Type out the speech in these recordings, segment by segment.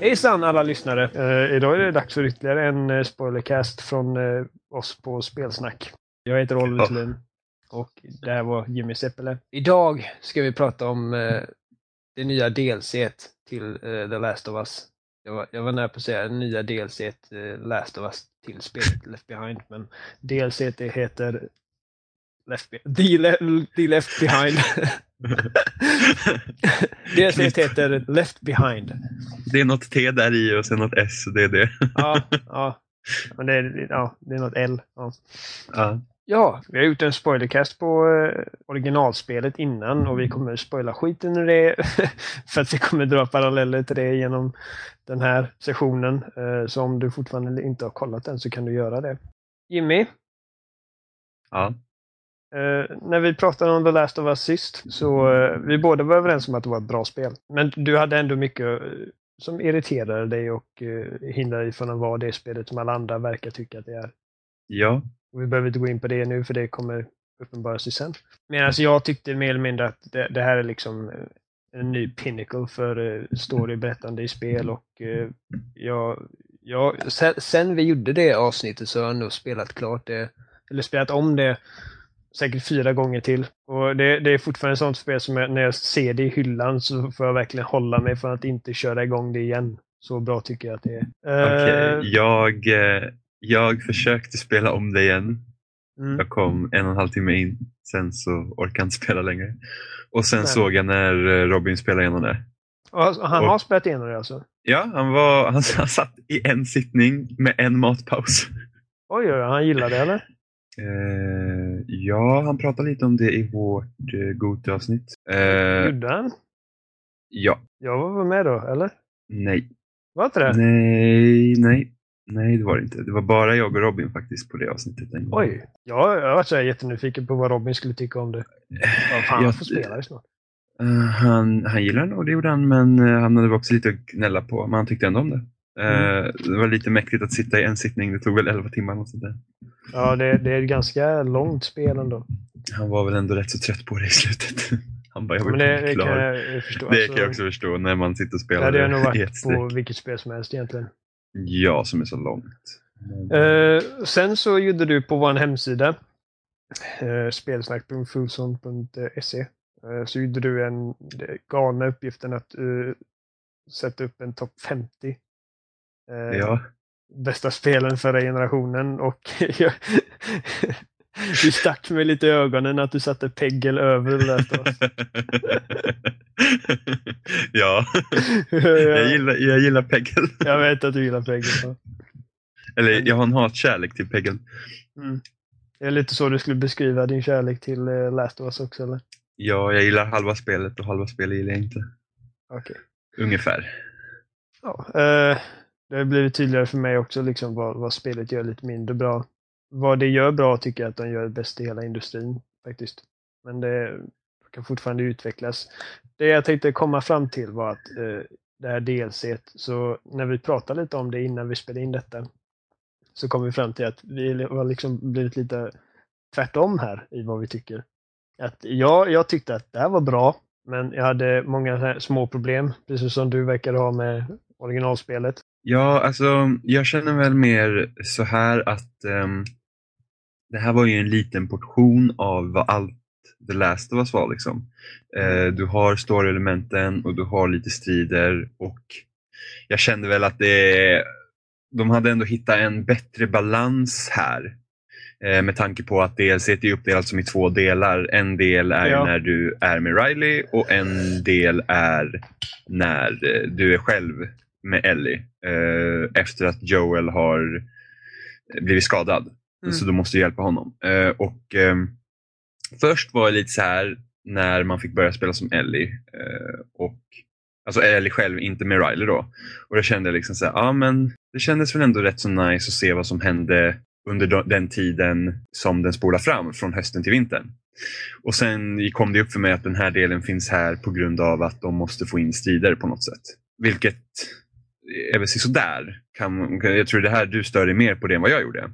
Hejsan alla lyssnare! Idag är det dags för ytterligare en spoilercast från oss på Spelsnack. Jag heter Oliver Slun och det här var Jimmy Seppele. Idag ska vi prata om det nya DLC-et till The Last of Us. Jag var nära på att säga nya DLC-et Last of Us till spelet Left Behind, men DLC-et heter The Left Behind. DLC heter Left Behind. Det är något T där i och sen något S, det är det. Ja. Men det är något L. Ja, vi har gjort en spoilercast på originalspelet innan och vi kommer spoila skiten ur det för att vi kommer dra paralleller till det genom den här sessionen. Så om du fortfarande inte har kollat den så kan du göra det. Jimmy? Ja. När vi pratade om The Last of Us sist så vi båda var överens om att det var ett bra spel. Men du hade ändå mycket som irriterade dig och hindrade dig från att vara det spelet som alla andra verkar tycka att det är. Ja. Och vi behöver inte gå in på det nu för det kommer uppenbara sig sen. Men alltså, jag tyckte mer eller mindre att det här är liksom en ny pinnacle för storyberättande i spel. Och sen vi gjorde det avsnittet så har jag nog spelat klart det, eller spelat om det säkert 4 gånger till. Och det är fortfarande sånt spel som när jag ser det i hyllan så får jag verkligen hålla mig för att inte köra igång det igen. Så bra tycker jag att det är. Okej. Jag försökte spela om det igen. Mm. Jag kom 1,5 timme in. Sen så orkade jag inte spela längre. Och sen såg jag när Robin spelade igenom det. Och han har spelat igenom det alltså? Ja, han satt i en sittning med en matpaus. Oj, han gillade det eller? Ja, han pratade lite om det i vårt Goti-avsnitt. Gjorde han? Ja. Jag var med då, eller? Nej. Var inte det? Nej, det var det inte. Det var bara jag och Robin faktiskt på det avsnittet. Oj, jag var så jättenyfiken på vad Robin skulle tycka om det. Vad fan, jag får spela det snart. Han gillade det och det gjorde han, men han hade också lite att gnälla på. Men han tyckte ändå om det. Det var lite mäktigt att sitta i en sittning. Det tog väl 11 timmar eller något sånt där. Ja, det är ett ganska långt spel ändå. Han var väl ändå rätt så trött på det i slutet. Han bara, jag var klar. Kan jag också förstå när man sitter och spelar. Ja, det har nog varit på vilket spel som helst egentligen. Ja, som är så långt. Sen så gjorde du på vår hemsida spelsnack.fullson.se så gjorde du en galna uppgiften att sätta upp en topp 50 bästa spelen förra generationen och du stack mig lite i ögonen att du satte Peggle över oss. Ja. Jag gillar Peggle. Jag vet att du gillar Peggle. Eller jag har en hatkärlek till Peggle. Mm. Det är lite så du skulle beskriva din kärlek till Last of Us också eller? Ja, jag gillar halva spelet och halva spelet gillar jag inte. Okej. Ungefär. Ja, det har blivit tydligare för mig också liksom vad spelet gör lite mindre bra. Vad det gör bra tycker jag att de gör det bäst i hela industrin faktiskt. Men det kan fortfarande utvecklas. Det jag tänkte komma fram till var att det här DLC:et, så när vi pratade lite om det innan vi spelade in detta så kom vi fram till att vi har liksom blivit lite tvärtom här i vad vi tycker. Att jag tyckte att det här var bra, men jag hade många små problem, precis som du verkar ha med originalspelet. Ja, alltså jag känner väl mer så här att det här var ju en liten portion av vad allt The Last of Us var liksom. Du har story-elementen och du har lite strider och jag kände väl att de hade ändå hittat en bättre balans här. Med tanke på att DLC är uppdelat som i 2 delar. En del är när du är med Riley och en del är när du är själv med Ellie. Efter att Joel har blivit skadad. Så du måste hjälpa honom. Och först var det lite så här när man fick börja spela som Ellie, och alltså Ellie själv, inte med Riley då. Och då kände jag liksom så här, ja men det kändes väl ändå rätt så nice att se vad som hände under den tiden som den spolar fram från hösten till vintern. Och sen kom det upp för mig att den här delen finns här på grund av att de måste få in strider på något sätt. Vilket är väl sådär. Jag tror det här du stör dig mer på det än vad jag gjorde.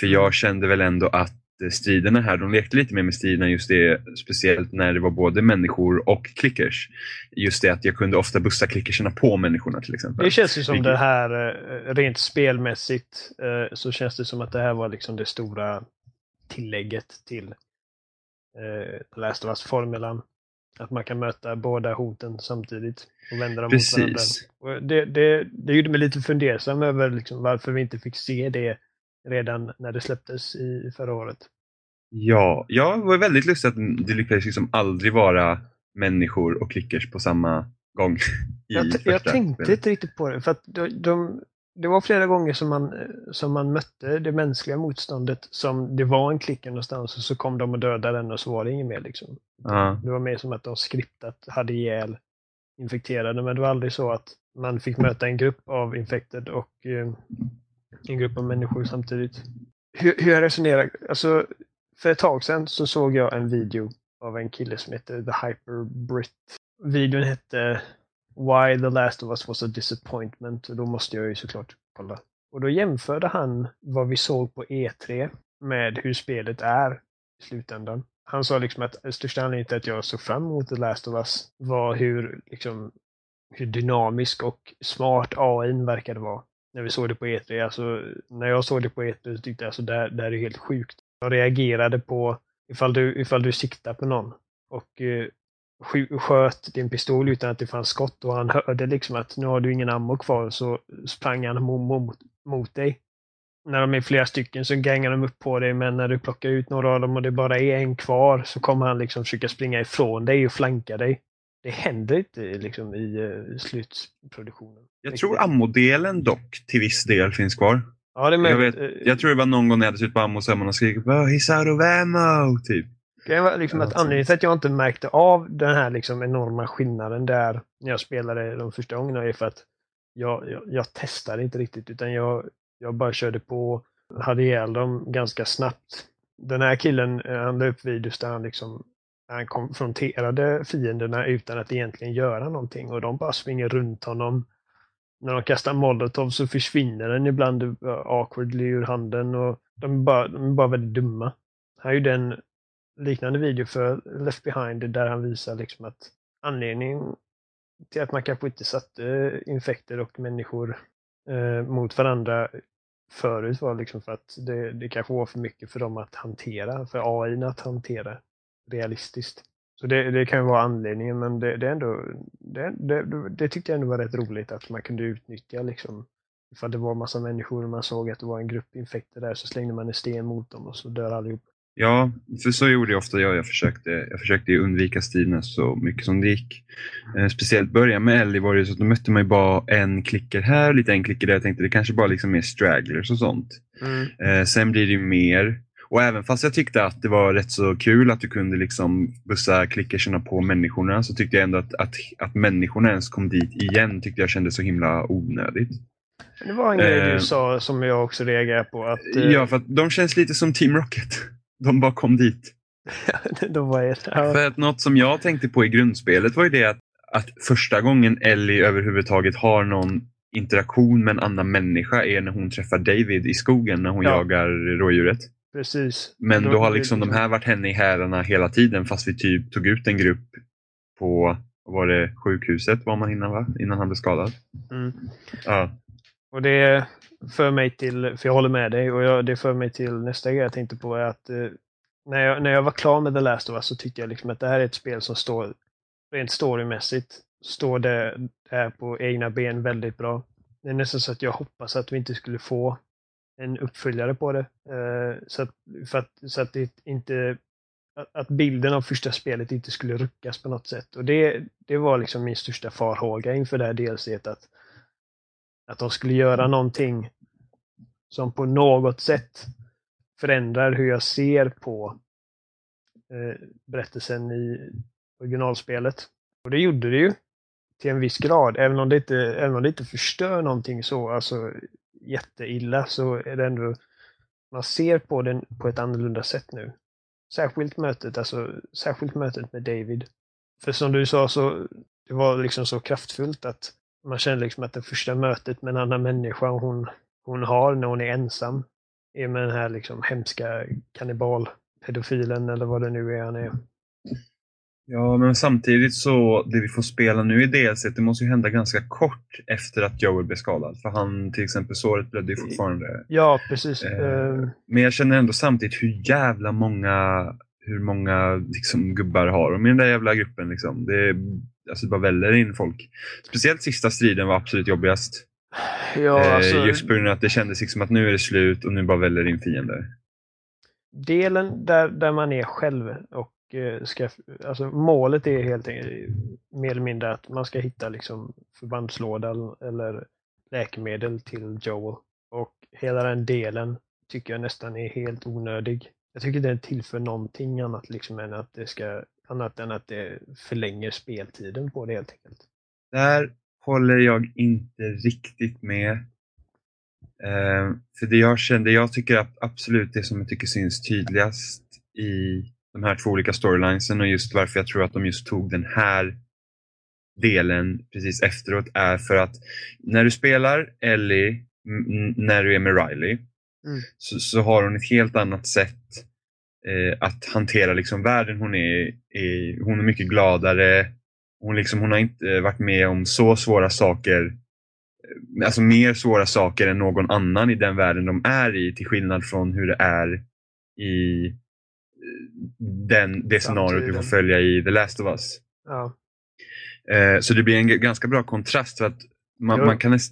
För jag kände väl ändå att striderna här, de lekte lite mer med striderna just det, speciellt när det var både människor och clickers. Just det att jag kunde ofta bussa clickerserna på människorna till exempel. Det känns ju som det här, rent spelmässigt så känns det som att det här var liksom det stora tillägget till The Last of Us-formulan. Att man kan möta båda hoten samtidigt och vända dem mot varandra. Och det gjorde mig lite fundersam över liksom varför vi inte fick se det redan när det släpptes i förra året. Ja, jag var väldigt lustig att det lyckades liksom aldrig vara människor och klickers på samma gång. Jag tänkte inte riktigt på det. För att det var flera gånger som man mötte det mänskliga motståndet som det var en klicker någonstans och så kom de och dödade den och så var det inget mer. Liksom. Det var mer som att de skriptat hade ihjäl infekterade, men det var aldrig så att man fick möta en grupp av infekterade och en grupp av människor samtidigt. Hur jag resonerar, alltså för ett tag sedan så såg jag en video av en kille som heter The Hyper Brit. Videon hette Why the Last of Us was a disappointment, och då måste jag ju såklart kolla. Och då jämförde han vad vi såg på E3 med hur spelet är i slutändan. Han sa liksom att största anledningen till att jag såg fram emot The Last of Us var hur dynamisk och smart AI:n verkade vara. När vi såg det på E3, alltså när jag såg det på E3 så tyckte jag alltså där är det helt sjukt. Jag reagerade på ifall du siktar på någon och sköt din pistol utan att det fanns skott och han hörde liksom att nu har du ingen ammo kvar, så sprang han mot dig. När de är flera stycken så gängar de upp på dig, men när du plockar ut några av dem och det bara är en kvar så kommer han liksom försöka springa ifrån dig och flanka dig. Det händer inte liksom i slutproduktionen. Jag tror ammodelen dock till viss del finns kvar. Ja, det är jag tror det var någon gång när jag hade sett på ammo så man skrev he's out of ammo typ. Det var liksom att anledningen till att jag inte märkte av den här liksom enorma skillnaden där när jag spelade de första gångerna är för att jag testade inte riktigt, utan jag bara körde på, hade ihjäl dem ganska snabbt. Den här killen, han la upp videos där han konfronterade fienderna utan att egentligen göra någonting. Och de bara springer runt honom. När de kastar molotov så försvinner den ibland awkwardly ur handen. Och de är bara väldigt dumma. Han gjorde en liknande video för Left Behind där han visar liksom att anledningen till att man kanske inte satte infekter och människor mot varandra förut var liksom för att det kanske var för mycket för dem att hantera. För AI att hantera. Realistiskt. Så det kan ju vara anledningen, men det tyckte jag ändå var rätt roligt att man kunde utnyttja liksom, ifall det var en massa människor och man såg att det var en grupp infekter där så slängde man en sten mot dem och så dör allihop. Ja, för så gjorde jag ofta. Jag försökte undvika striderna så mycket som det gick. Speciellt början med Ellie var det så att då mötte man ju bara en klicker här och lite en klicker där. Jag tänkte det kanske bara liksom mer stragglers och sånt. Sen blir det ju mer. Och även fast jag tyckte att det var rätt så kul att du kunde liksom bussa klickerserna på människorna, så tyckte jag ändå att människorna ens kom dit igen tyckte jag kändes så himla onödigt. Det var en grej du sa som jag också reagerade på. Ja, för att de känns lite som Team Rocket. De bara kom dit. De var ett, ja. För att något som jag tänkte på i grundspelet var ju det att första gången Ellie överhuvudtaget har någon interaktion med en annan människa är när hon träffar David i skogen när hon jagar rådjuret. Precis. Men då har liksom de här varit henne i härarna hela tiden, fast vi typ tog ut en grupp på, var det sjukhuset var man innan innan han blev skadad. Ja. Och det för mig till, för jag håller med dig, och det för mig till nästa grej jag tänkte på är att när jag var klar med The Last of Us så tyckte jag liksom att det här är ett spel som står rent storymässigt står det här på egna ben väldigt bra. Det är nästan så att jag hoppas att vi inte skulle få en uppföljare på det, så att det inte att bilden av första spelet inte skulle ruckas på något sätt, och det var liksom min största farhåga inför det här DLC:et att de skulle göra någonting som på något sätt förändrar hur jag ser på berättelsen i originalspelet. Och det gjorde det ju till en viss grad. Även om det inte förstör någonting så alltså, jätteilla, så är det ändå, man ser på den på ett annorlunda sätt nu. Särskilt mötet med David. För som du sa, så det var liksom så kraftfullt att man kände liksom att det första mötet med en annan människa hon har när hon är ensam är med den här liksom hemska kannibalpedofilen eller vad det nu är han är. Ja, men samtidigt så det vi får spela nu i DLC, det måste ju hända ganska kort efter att Joel blev skadad. För han till exempel, såret blödde ju fortfarande. Ja, precis. Men jag känner ändå samtidigt hur många liksom, gubbar har de i den där jävla gruppen. Liksom. Det bara väller in folk. Speciellt sista striden var absolut jobbigast. Ja, alltså, just på grund av att det kändes liksom att nu är det slut och nu bara väller in fiender. Delen där man är själv och alltså målet är helt enkelt mer eller mindre att man ska hitta liksom förbandslådan eller läkemedel till Joel, och hela den delen tycker jag nästan är helt onödig. Jag tycker den tillför någonting annat liksom än att det ska, annat än att det förlänger speltiden på det helt enkelt. Där håller jag inte riktigt med. För det jag kände, jag tycker att absolut det som jag tycker syns tydligast i de här två olika storylinesen, och just varför jag tror att de just tog den här delen precis efteråt, är för att när du spelar Ellie när du är med Riley så har hon ett helt annat sätt att hantera liksom världen. Hon är mycket gladare. Hon har inte varit med om så svåra saker, alltså mer svåra saker än någon annan i den världen de är i, till skillnad från hur det är i det scenariot du får följa i The Last of Us. Ja. Så det blir en ganska bra kontrast, för att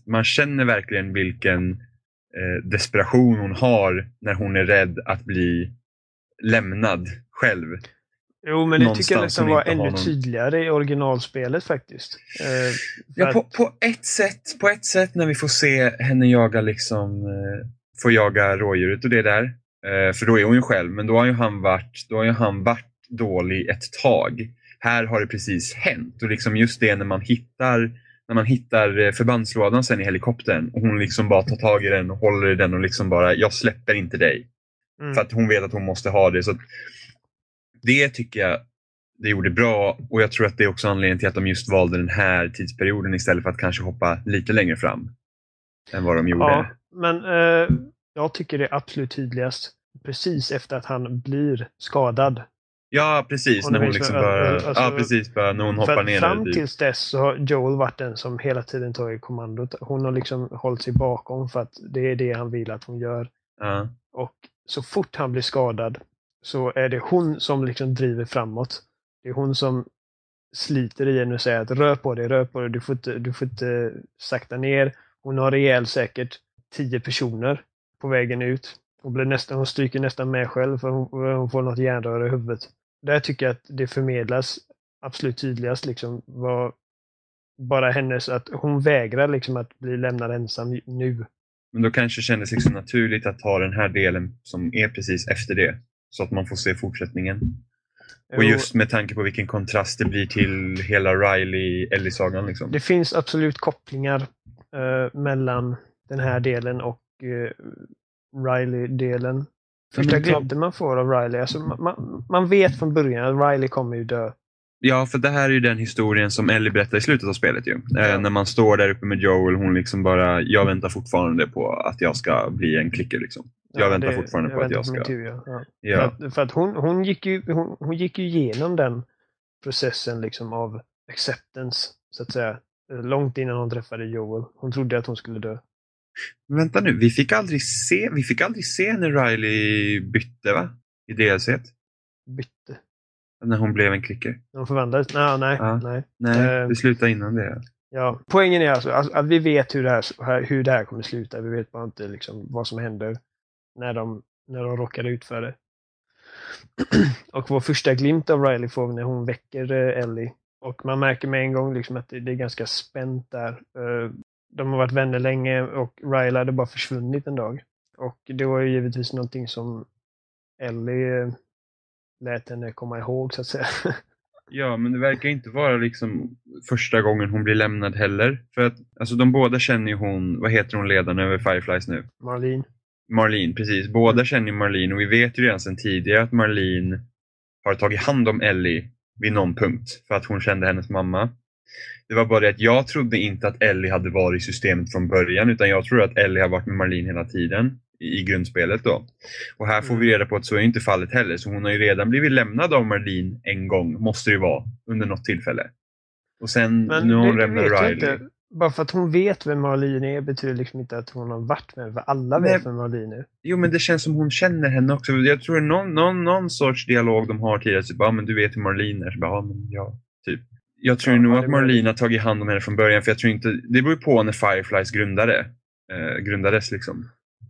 man känner verkligen vilken desperation hon har när hon är rädd att bli lämnad själv. Jo, men det tycker jag nästan var ännu tydligare i originalspelet faktiskt. Ja, på ett sätt när vi får se henne jaga liksom, får jaga rådjuret och det där. För då är hon ju själv, men då har ju han varit dålig ett tag. Här har det precis hänt, och liksom just det när man hittar förbandslådan sen i helikoptern, och hon liksom bara tar tag i den och håller i den och liksom bara, jag släpper inte dig. För att hon vet att hon måste ha det, så det tycker jag det gjorde bra, och jag tror att det är också anledningen till att de just valde den här tidsperioden istället för att kanske hoppa lite längre fram än vad de gjorde. Ja, men jag tycker det är absolut tydligast precis efter att han blir skadad. Ja, precis. När hon liksom bara, alltså, ja, precis, bara när hon hoppar ner. Fram tills dess så har Joel varit den som hela tiden tar i kommandot. Hon har liksom hållit sig bakom för att det är det han vill att hon gör. Och så fort han blir skadad så är det hon som liksom driver framåt. Det är hon som sliter i henne och säger att rör på dig. Du får inte sakta ner. Hon har rejält säkert 10 personer på vägen ut. Hon stryker nästan med själv, för hon får något järnrör i huvudet. Där tycker jag att det förmedlas absolut tydligast liksom, var bara hennes, att hon vägrar liksom att bli lämnad ensam nu. Men då kanske kändes liksom naturligt att ha den här delen som är precis efter det, så att man får se fortsättningen. Och just med tanke på vilken kontrast det blir till hela Riley-Ellie-sagan liksom. Det finns absolut kopplingar mellan den här delen och Riley-delen. Första glimten man får av Riley, alltså man vet från början att Riley kommer ju dö. Ja, för det här är ju den historien som Ellie berättar i slutet av spelet ju. Ja. När man står där uppe med Joel, hon liksom bara, jag väntar fortfarande på att jag ska bli en klicker liksom. Jag väntar fortfarande på att jag ska. För att hon gick ju igenom den processen liksom av acceptance, så att säga, långt innan hon träffade Joel. Hon trodde att hon skulle dö. Men vänta nu, vi fick aldrig se när Riley bytte, va? I DLC-et. Bytte? När hon blev en klicker. Hon förvandlades? Nej, det slutade innan det. Ja, poängen är alltså att vi vet hur det här kommer sluta. Vi vet bara inte liksom vad som händer när de råkade ut för det. Och vår första glimt av Riley får när hon väcker Ellie. Och man märker med en gång liksom att det är ganska spänt där. De har varit vänner länge, och Riley hade bara försvunnit en dag. Och det var ju givetvis någonting som Ellie lät henne komma ihåg så att säga. Ja, men det verkar inte vara liksom första gången hon blir lämnad heller. För att alltså, de båda känner ju hon, vad heter hon ledaren över Fireflies nu? Marlene, precis. Båda känner ju Marlene och vi vet ju redan sedan tidigare att Marlene har tagit hand om Ellie vid någon punkt. För att hon kände hennes mamma. Det var bara det att jag trodde inte att Ellie hade varit i systemet från början. Utan jag tror att Ellie har varit med Marlene hela tiden i grundspelet då. Och här får vi reda på att så är inte fallet heller. Så hon har ju redan blivit lämnad av Marlene en gång. Måste det ju vara under något tillfälle. Och sen men nu hon lämnar Riley. Inte. Bara för att hon vet vem Marlene är betyder liksom inte att hon har varit med. För alla vet vem Marlene är. Jo, men det känns som hon känner henne också. Jag tror att någon sorts dialog de har tidigare. Så bara, men du vet hur Marlene är. Så bara, ja, men ja, typ. Jag tror nog att Marlene har tagit hand om henne från början. För jag tror inte, det beror på när Fireflies grundades liksom.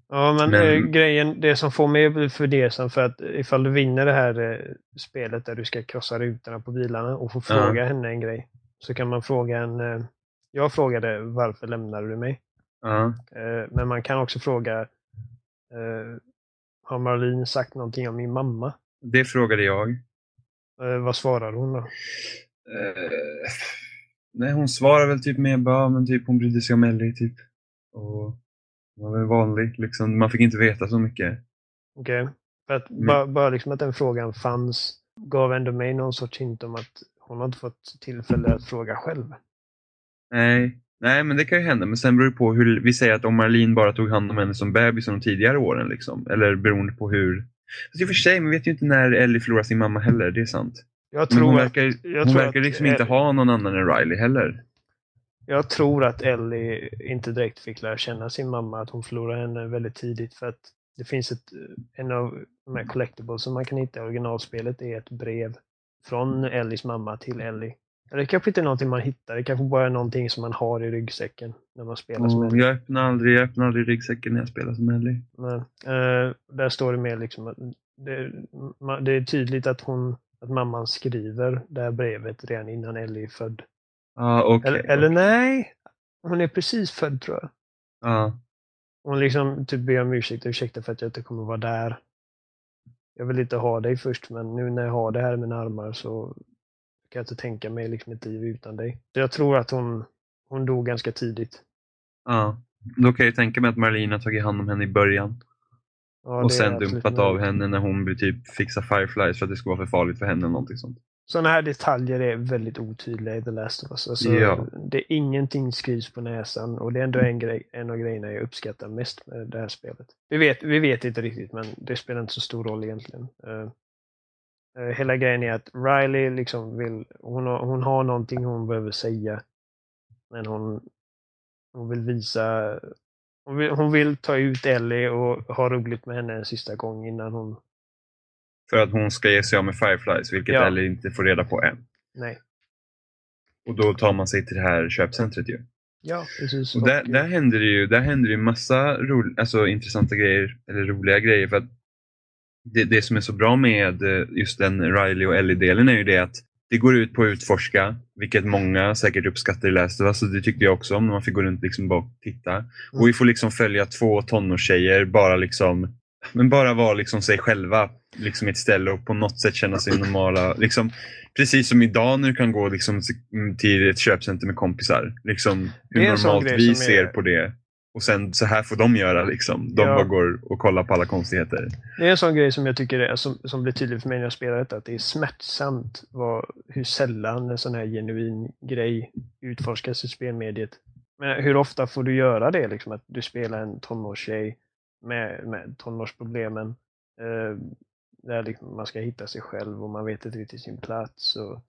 Ja, men grejen, det som får mig för det som för att ifall du vinner det här spelet där du ska krossa rutorna på bilarna och få fråga henne en grej. Så kan man fråga jag frågade varför lämnade du mig? Men man kan också fråga har Marlene sagt någonting om min mamma? Det frågade jag. Vad svarade hon då? Nej, hon svarar väl typ med bara, men typ hon brydde sig om Ellie typ. Och det var väl vanligt liksom, man fick inte veta så mycket. Okej. För att bara liksom att den frågan fanns gav ändå mig någon sorts hint om att hon hade fått tillfälle att fråga själv. Nej, men det kan ju hända, men sen beror det på hur vi säger att om Marlene bara tog hand om henne som bebis som de tidigare åren liksom, eller beroende på hur. Fast i och för sig, men vet ju inte när Ellie förlorar sin mamma heller, det är sant. Jag tror hon verkar liksom inte ha någon annan än Riley heller. Jag tror att Ellie inte direkt fick lära känna sin mamma, att hon förlorade henne väldigt tidigt. För att det finns en av de här collectibles som man kan hitta i originalspelet är ett brev från Ellies mamma till Ellie. Det kanske inte är någonting man hittar, det kanske bara är någonting som man har i ryggsäcken när man spelar som Ellie. Jag öppnar aldrig ryggsäcken när jag spelar som Ellie. Men, där står det mer liksom att det är tydligt att mamman skriver det här brevet redan innan Ellie är född. Eller nej, hon är precis född tror jag. Hon liksom typ ber om ursäkta för att jag inte kommer vara där. Jag vill inte ha dig först, men nu när jag har det här i mina armar så kan jag inte tänka mig liksom ett liv utan dig. Så jag tror att hon dog ganska tidigt. Då kan jag tänka mig att Marlene har tagit hand om henne i början. Och sen dumpat av henne när hon typ fixar Fireflies för att det skulle vara för farligt för henne eller någonting sånt. Sådana här detaljer är väldigt otydliga i The Last of Us. Alltså, det är ingenting skrivs på näsan och det är ändå en av grejerna jag uppskattar mest med det här spelet. Vi vet inte riktigt, men det spelar inte så stor roll egentligen. Hela grejen är att Riley liksom vill, hon har någonting hon behöver säga, men hon vill visa, hon vill ta ut Ellie och ha roligt med henne en sista gång innan hon. För att hon ska ge sig av med Fireflies, vilket Ellie inte får reda på än. Nej. Och då tar man sig till det här köpcentret ju. Ja, precis. Och där händer det ju massa intressanta grejer, eller roliga grejer. För att det som är så bra med just den Riley och Ellie-delen är ju det att det går ut på att utforska, vilket många säkert uppskattar i Last of Us. Så det tyckte jag också om, när man fick gå runt liksom bak och titta. Och vi får liksom följa 2 tonårstjejer, bara liksom. Men bara vara liksom sig själva liksom ett ställe och på något sätt känna sig normala. Liksom, precis som idag när du kan gå liksom till ett köpcenter med kompisar. Liksom, hur normalt vi ser på det. Och sen så här får de göra. Liksom. De bara går och kollar på alla konstigheter. Det är en sån grej som jag tycker är, som blir tydlig för mig när jag spelar detta. Att det är smärtsamt hur sällan en sån här genuin grej utforskas i spelmediet. Men hur ofta får du göra det? Liksom, att du spelar en tonårstjej. Med tonårsproblemen där liksom man ska hitta sig själv och man vet inte riktigt sin plats och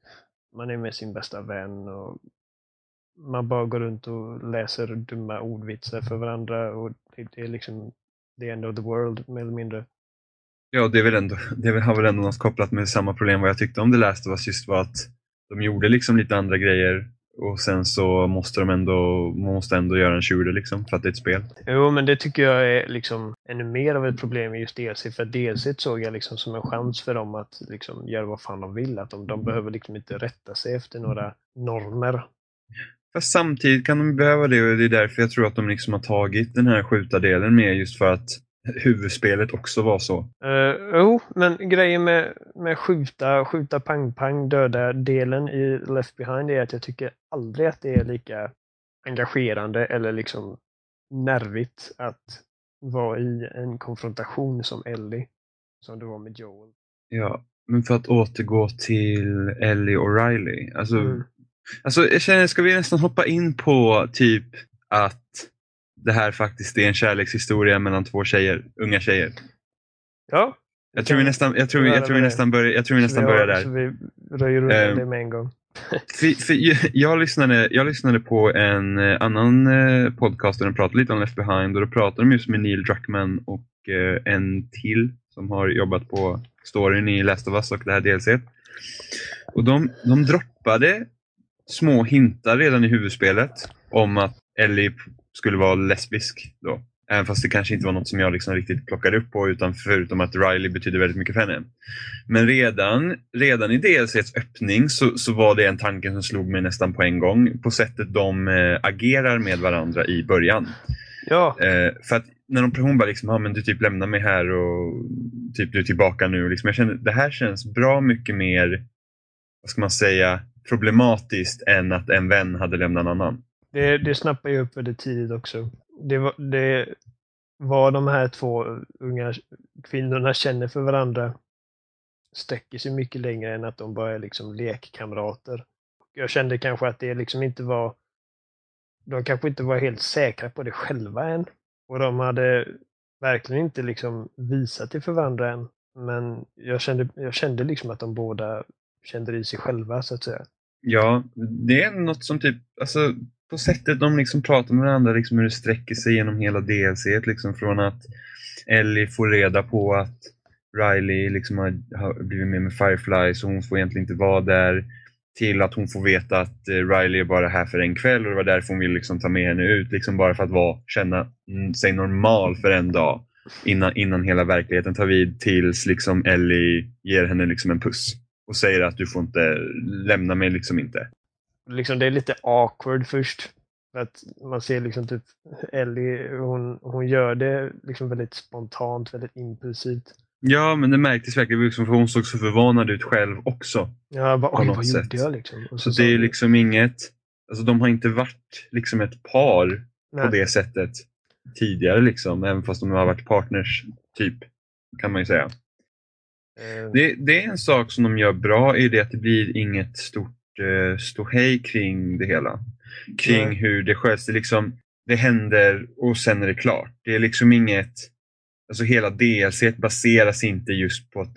man är med sin bästa vän och man bara går runt och läser dumma ordvitsar för varandra och det är liksom the end of the world mer eller mindre. Ja, det har väl ändå något kopplat med samma problem vad jag tyckte om The Last of Us just var att de gjorde liksom lite andra grejer. Och sen så måste de ändå göra en tjur liksom för att det är ett spel. Jo, men det tycker jag är liksom ännu mer av ett problem i just DLC. För DLC såg jag liksom som en chans för dem att liksom göra vad fan de vill. Att de behöver liksom inte rätta sig efter några normer. Fast samtidigt kan de behöva det och det är därför jag tror att de liksom har tagit den här skjutardelen med just för att huvudspelet också var så. Men grejen med skjuta pang döda delen i Left Behind är att jag tycker aldrig att det är lika engagerande eller liksom nervigt att vara i en konfrontation som Ellie som det var med Joel. Ja, men för att återgå till Ellie och Riley. Alltså jag känner, ska vi nästan hoppa in på typ att det här faktiskt är en kärlekshistoria mellan två tjejer, unga tjejer. Ja. Jag tror vi nästan börjar där. Så vi röjer runt det med en gång. jag lyssnade på en annan podcast där de pratade lite om Left Behind, och då pratade de just med Neil Druckmann och en till som har jobbat på storyn i Last of Us och det här DLC:et. Och de droppade små hintar redan i huvudspelet om att Ellie skulle vara lesbisk då. Även fast det kanske inte var något som jag liksom riktigt plockade upp på, utan förutom att Riley betyder väldigt mycket för henne. Men redan i DLC:s öppning så var det en tanke som slog mig nästan på en gång. På sättet de agerar med varandra i början. Ja. För att när hon bara liksom, men du typ lämnar mig här och typ du är tillbaka nu. Liksom, jag känner, det här känns bra mycket mer, vad ska man säga, problematiskt än att en vän hade lämnat en annan. Det snappar ju upp väldigt tidigt också. Det var de här två unga kvinnorna känner för varandra sträcker sig mycket längre än att de bara är liksom lekkamrater. Jag kände kanske att det liksom inte var, de kanske inte var helt säkra på det själva än. Och de hade verkligen inte liksom visat det för varandra än. Men jag kände liksom att de båda kände det i sig själva, så att säga. Ja, det är något som typ, alltså på sättet de liksom pratar med varandra, liksom hur det sträcker sig genom hela DLC:et, liksom från att Ellie får reda på att Riley liksom har blivit med Fireflies och hon får egentligen inte vara där, till att hon får veta att Riley är bara här för en kväll och det var därför hon ville liksom ta med henne ut, liksom bara för att känna sig normal för en dag innan hela verkligheten tar vid, tills liksom Ellie ger henne liksom en puss och säger att du får inte lämna mig liksom inte. Liksom det är lite awkward först. För att man ser liksom typ Ellie, hon gör det liksom väldigt spontant, väldigt impulsivt. Ja, men det märktes verkligen liksom, för hon såg så förvånad ut själv också. Ja, bara, oj, vad gjorde jag liksom? Så det är liksom inget, alltså de har inte varit liksom ett par. Nej. På det sättet tidigare liksom, även fast de har varit partners typ, kan man ju säga. Det är en sak som de gör bra i det, att det blir inget stort ståhej kring det hela. Kring hur det sköts, det liksom, det händer och sen är det klart. Det är liksom inget, alltså hela DLC baseras inte just på att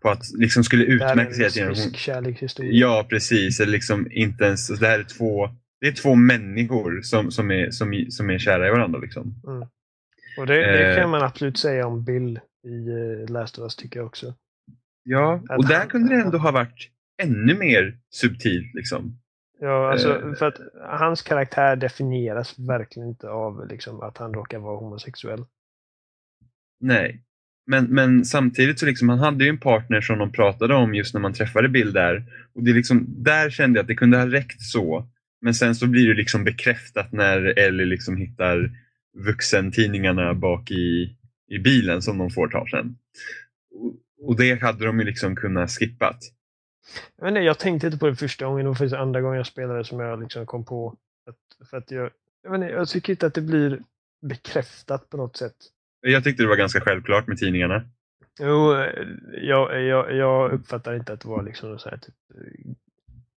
på att liksom skulle utmärka sig. Det är en lesbisk kärlekshistoria. Ja, precis. Eller liksom inte ens, alltså det är två människor som är kära i varandra liksom. Mm. Och det kan man absolut säga om Bill i Last of Us, tycker jag också. Ja, och där kunde det ändå ha varit ännu mer subtilt liksom. Ja, alltså för att hans karaktär definieras verkligen inte av liksom att han råkar vara homosexuell. Nej. Men samtidigt så liksom, han hade ju en partner som de pratade om just när man träffade Bill där. Och det liksom, där kände jag att det kunde ha räckt så. Men sen så blir det liksom bekräftat när Ellie liksom hittar vuxentidningarna bak i bilen som de får ta sen. Och det hade de ju liksom kunnat skippat. Men jag tänkte inte på det första gången, och för andra gången jag spelade som jag liksom kom på att, för att jag tycker inte att det blir bekräftat på något sätt. Jag tyckte det var ganska självklart med tidningarna. Jo, jag uppfattar inte att det var liksom så här typ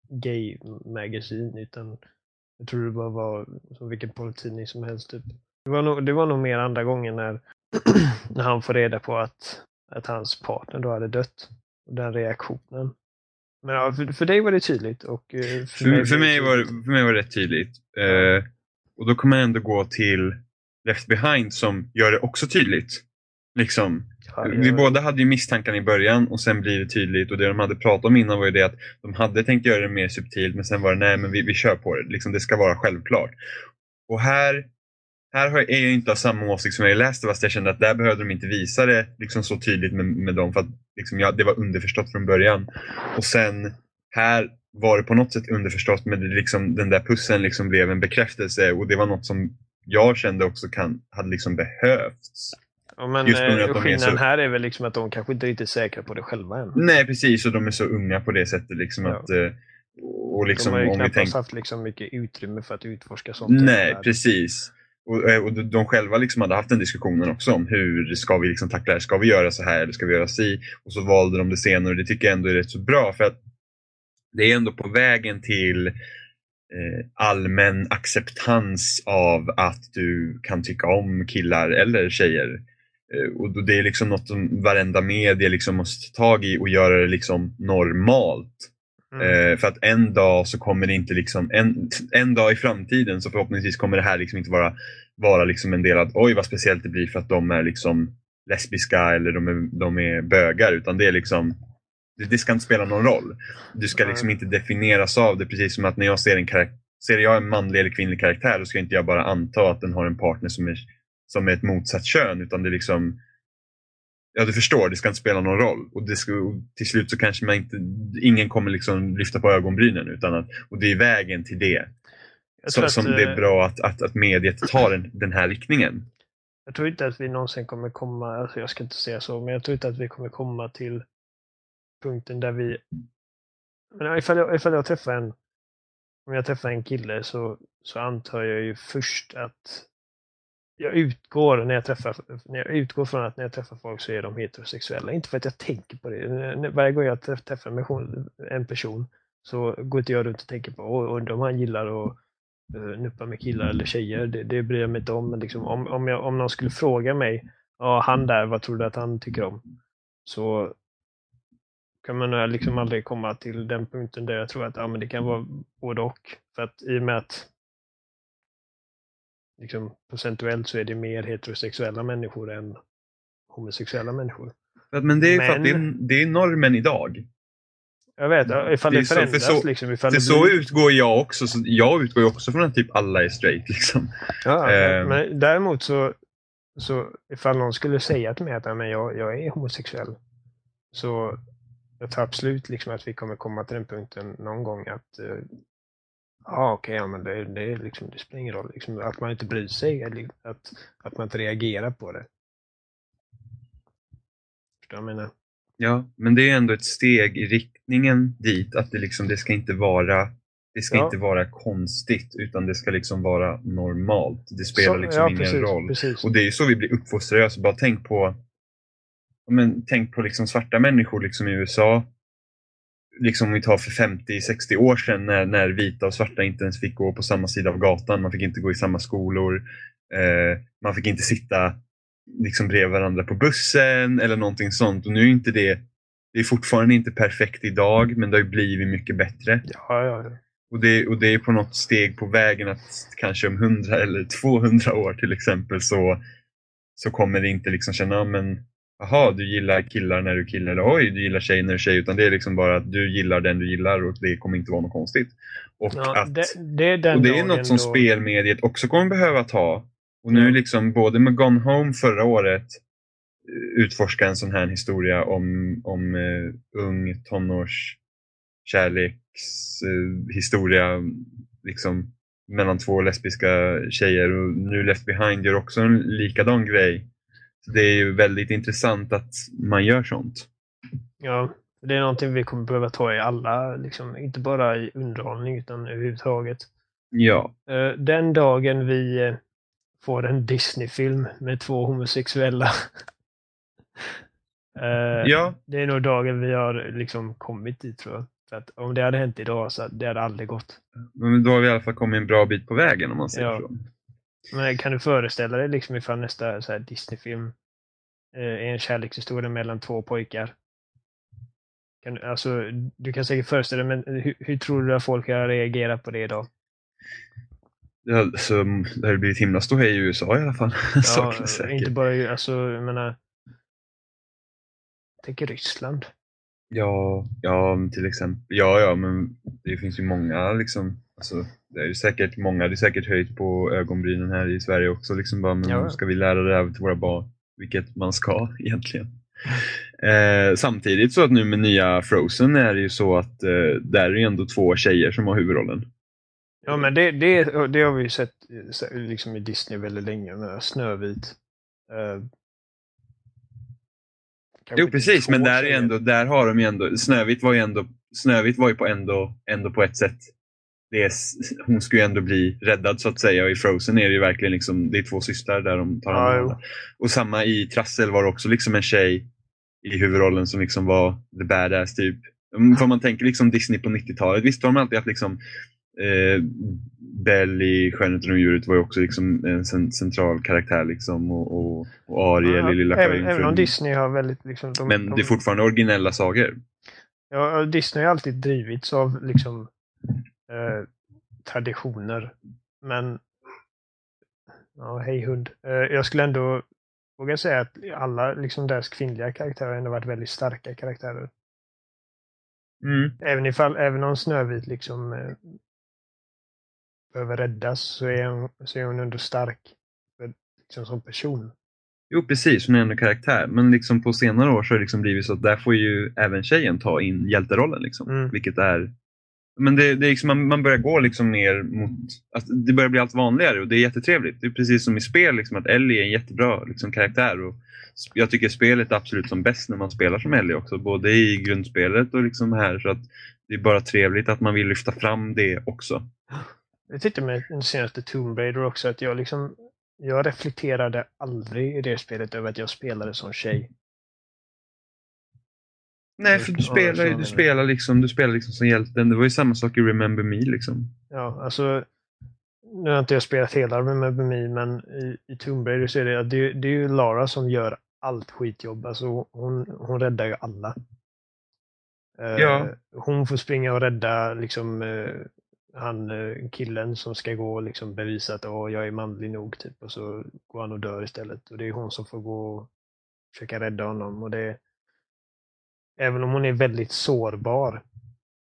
gay magasin, utan jag tror det bara var som vilken porrtidning som helst typ. Det var nog mer andra gången när han får reda på att hans partner då hade dött, och den reaktionen. Men ja, för dig var det tydligt. Och för mig var det rätt tydligt. Och då kommer jag ändå gå till Left Behind som gör det också tydligt. Liksom. Ja, vi båda hade ju misstankarna i början och sen blir det tydligt. Och det de hade pratat om innan var ju det att de hade tänkt göra det mer subtilt. Men sen var det, nej men vi kör på det. Liksom, det ska vara självklart. Och här är jag inte av samma åsikt som jag läste. Fast jag kände att där behövde de inte visa det liksom så tydligt med dem. För att liksom, det var underförstått från början. Och sen här var det på något sätt underförstått. Men liksom, den där pussen liksom blev en bekräftelse. Och det var något som jag kände också hade liksom behövts. Ja, men skillnaden här är väl liksom att de kanske inte är riktigt säkra på det själva än. Nej, precis. Och de är så unga på det sättet liksom att... Och liksom, de har ju knappt haft liksom mycket utrymme för att utforska sånt. Nej, precis. Och de själva liksom hade haft en diskussionen också om hur ska vi liksom tackla det? Ska vi göra så här eller ska vi göra så? Och så valde de det senare och det tycker jag ändå är rätt så bra för att det är ändå på vägen till allmän acceptans av att du kan tycka om killar eller tjejer. Och det är liksom något som varenda media liksom måste ta tag i och göra det liksom normalt. Mm. För att en dag så kommer det inte liksom en dag i framtiden så förhoppningsvis kommer det här liksom inte vara liksom en del att oj vad speciellt det blir för att de är liksom lesbiska eller de är bögar, utan det är liksom det ska inte spela någon roll. Du ska liksom inte definieras av det, precis som att när jag ser jag en manlig eller kvinnlig karaktär då ska inte jag bara anta att den har en partner som är ett motsatt kön, utan det är liksom ja, du förstår, det ska inte spela någon roll. Och till slut så kanske man ingen kommer liksom lyfta på ögonbrynen utan att, och det är vägen till det. Som det är bra att mediet tar den här riktningen. Jag tror inte att vi någonsin kommer komma, alltså jag ska inte säga så, men jag tror inte att vi kommer komma till punkten där vi, men om jag träffar en kille så antar jag ju först att jag utgår från att när jag träffar folk så är de heterosexuella. Inte för att jag tänker på det. Varje gång jag träffar en person så går inte jag runt och tänker på och de här gillar att nuppa med killar eller tjejer. Det bryr jag mig inte om. Men liksom, om någon skulle fråga mig han där, vad tror du att han tycker om? Så kan man liksom aldrig komma till den punkten där jag tror att men det kan vara både och. För att i och med att liksom procentuellt så är det mer heterosexuella människor än homosexuella människor. Men det är för att det är normen idag. Jag vet, ifall det förändras så, liksom. Så utgår jag också. Så jag utgår också från att typ alla är straight liksom. Ja, men däremot så ifall någon skulle säga till mig att men jag är homosexuell. Så jag tror absolut liksom att vi kommer komma till den punkten någon gång att... Ja, men det är liksom, det spelar ingen roll liksom, att man inte bryr sig eller att man inte reagerar på det. Förstår jag menar? Ja, men det är ändå ett steg i riktningen dit att det liksom det ska inte vara konstigt utan det ska liksom vara normalt. Det spelar så, liksom ingen roll. Precis. Och det är ju så vi blir uppfostrade, så bara tänk på liksom svarta människor liksom i USA. Liksom om vi tar för 50-60 år sedan när vita och svarta inte ens fick gå på samma sida av gatan. Man fick inte gå i samma skolor. Man fick inte sitta liksom bredvid varandra på bussen eller någonting sånt. Och nu är inte det är fortfarande inte perfekt idag, men det har ju blivit mycket bättre. Ja. Och det är på något steg på vägen att kanske om 100 eller 200 år till exempel så kommer det inte liksom känna men... Jaha, du gillar killar när du killar. Eller oj, du gillar tjejer när du tjejer. Utan det är liksom bara att du gillar den du gillar. Och det kommer inte vara något konstigt. Och det är något som spelmediet också kommer behöva ta. Och nu liksom både med Gone Home förra året. Utforska en sån här historia om ung tonårskärlekshistoria. Liksom mellan två lesbiska tjejer. Och nu Left Behind gör också en likadan grej. Det är ju väldigt intressant att man gör sånt. Ja, det är någonting vi kommer behöva ta i alla, liksom, inte bara i underhållning utan överhuvudtaget. Ja. Den dagen vi får en Disney-film med två homosexuella. Ja. Det är nog dagen vi har liksom kommit dit, tror jag. För att om det hade hänt idag så det hade aldrig gått. Men då har vi i alla fall kommit en bra bit på vägen om man säger så. Men kan du föreställa dig liksom ifall nästa så här Disney-film är en kärlekshistoria mellan två pojkar? Du kan säkert föreställa dig, men hur tror du att folk har reagerat på det idag? Alltså, det har blivit himla stor i USA i alla fall. Ja, inte bara, alltså, jag menar, tänk i Ryssland. Ja, till exempel. Ja, men det finns ju många liksom, alltså... Det är ju säkert många, det är säkert höjt på ögonbrynen här i Sverige också. Liksom bara, men ska vi lära det här till våra barn? Vilket man ska egentligen. Samtidigt så att nu med nya Frozen är det ju så att där är ju ändå två tjejer som har huvudrollen. Ja, men det har vi ju sett liksom i Disney väldigt länge. Snövit. Jo, precis, men där är ändå, där har de ju ändå, Snövit var ju ändå på ett sätt. Det är, hon skulle ju ändå bli räddad så att säga, och i Frozen är det ju verkligen liksom, det är två systrar där de tar hand om alla. Och samma i Trassel var det också liksom en tjej i huvudrollen som liksom var the badass typ. För man tänker liksom Disney på 90-talet, visst har de alltid haft liksom Bell i Skönheten och djuret var ju också liksom en central karaktär liksom, och Ariel i Lilla Sjöjungfrun. Även om Disney har väldigt liksom, men det är fortfarande originella sagor. Ja, Disney har alltid drivits av liksom traditioner, men ja, hej hund. Jag skulle ändå våga säga att alla liksom deras kvinnliga karaktärer har ändå varit väldigt starka karaktärer. Mm. Även om Snövit liksom behöver räddas, så är hon ändå stark liksom som person. Jo, precis, hon är ändå karaktär, men liksom på senare år så har det liksom blivit så att där får ju även tjejen ta in hjälterollen liksom, vilket är. Men det är liksom, man börjar gå liksom ner mot, alltså det börjar bli allt vanligare och det är jättetrevligt. Det är precis som i spel liksom, att Ellie är en jättebra liksom karaktär, och jag tycker spelet är absolut som bäst när man spelar som Ellie också, både i grundspelet och liksom här, så att det är bara trevligt att man vill lyfta fram det också. Jag tyckte med den senaste Tomb Raider också att jag reflekterade aldrig i det spelet över att jag spelade som tjej. Nej, för du spelar liksom som hjälten. Det var ju samma sak i Remember Me liksom. Ja, alltså nu har inte jag spelat hela Remember Me, men i Tomb Raider så är det är ju Lara som gör allt skitjobb. Alltså hon räddar ju alla. Ja. Hon får springa och rädda liksom han killen som ska gå och liksom bevisa att jag är manlig nog typ, och så går han och dör istället, och det är hon som får gå och försöka rädda honom, och det, även om hon är väldigt sårbar,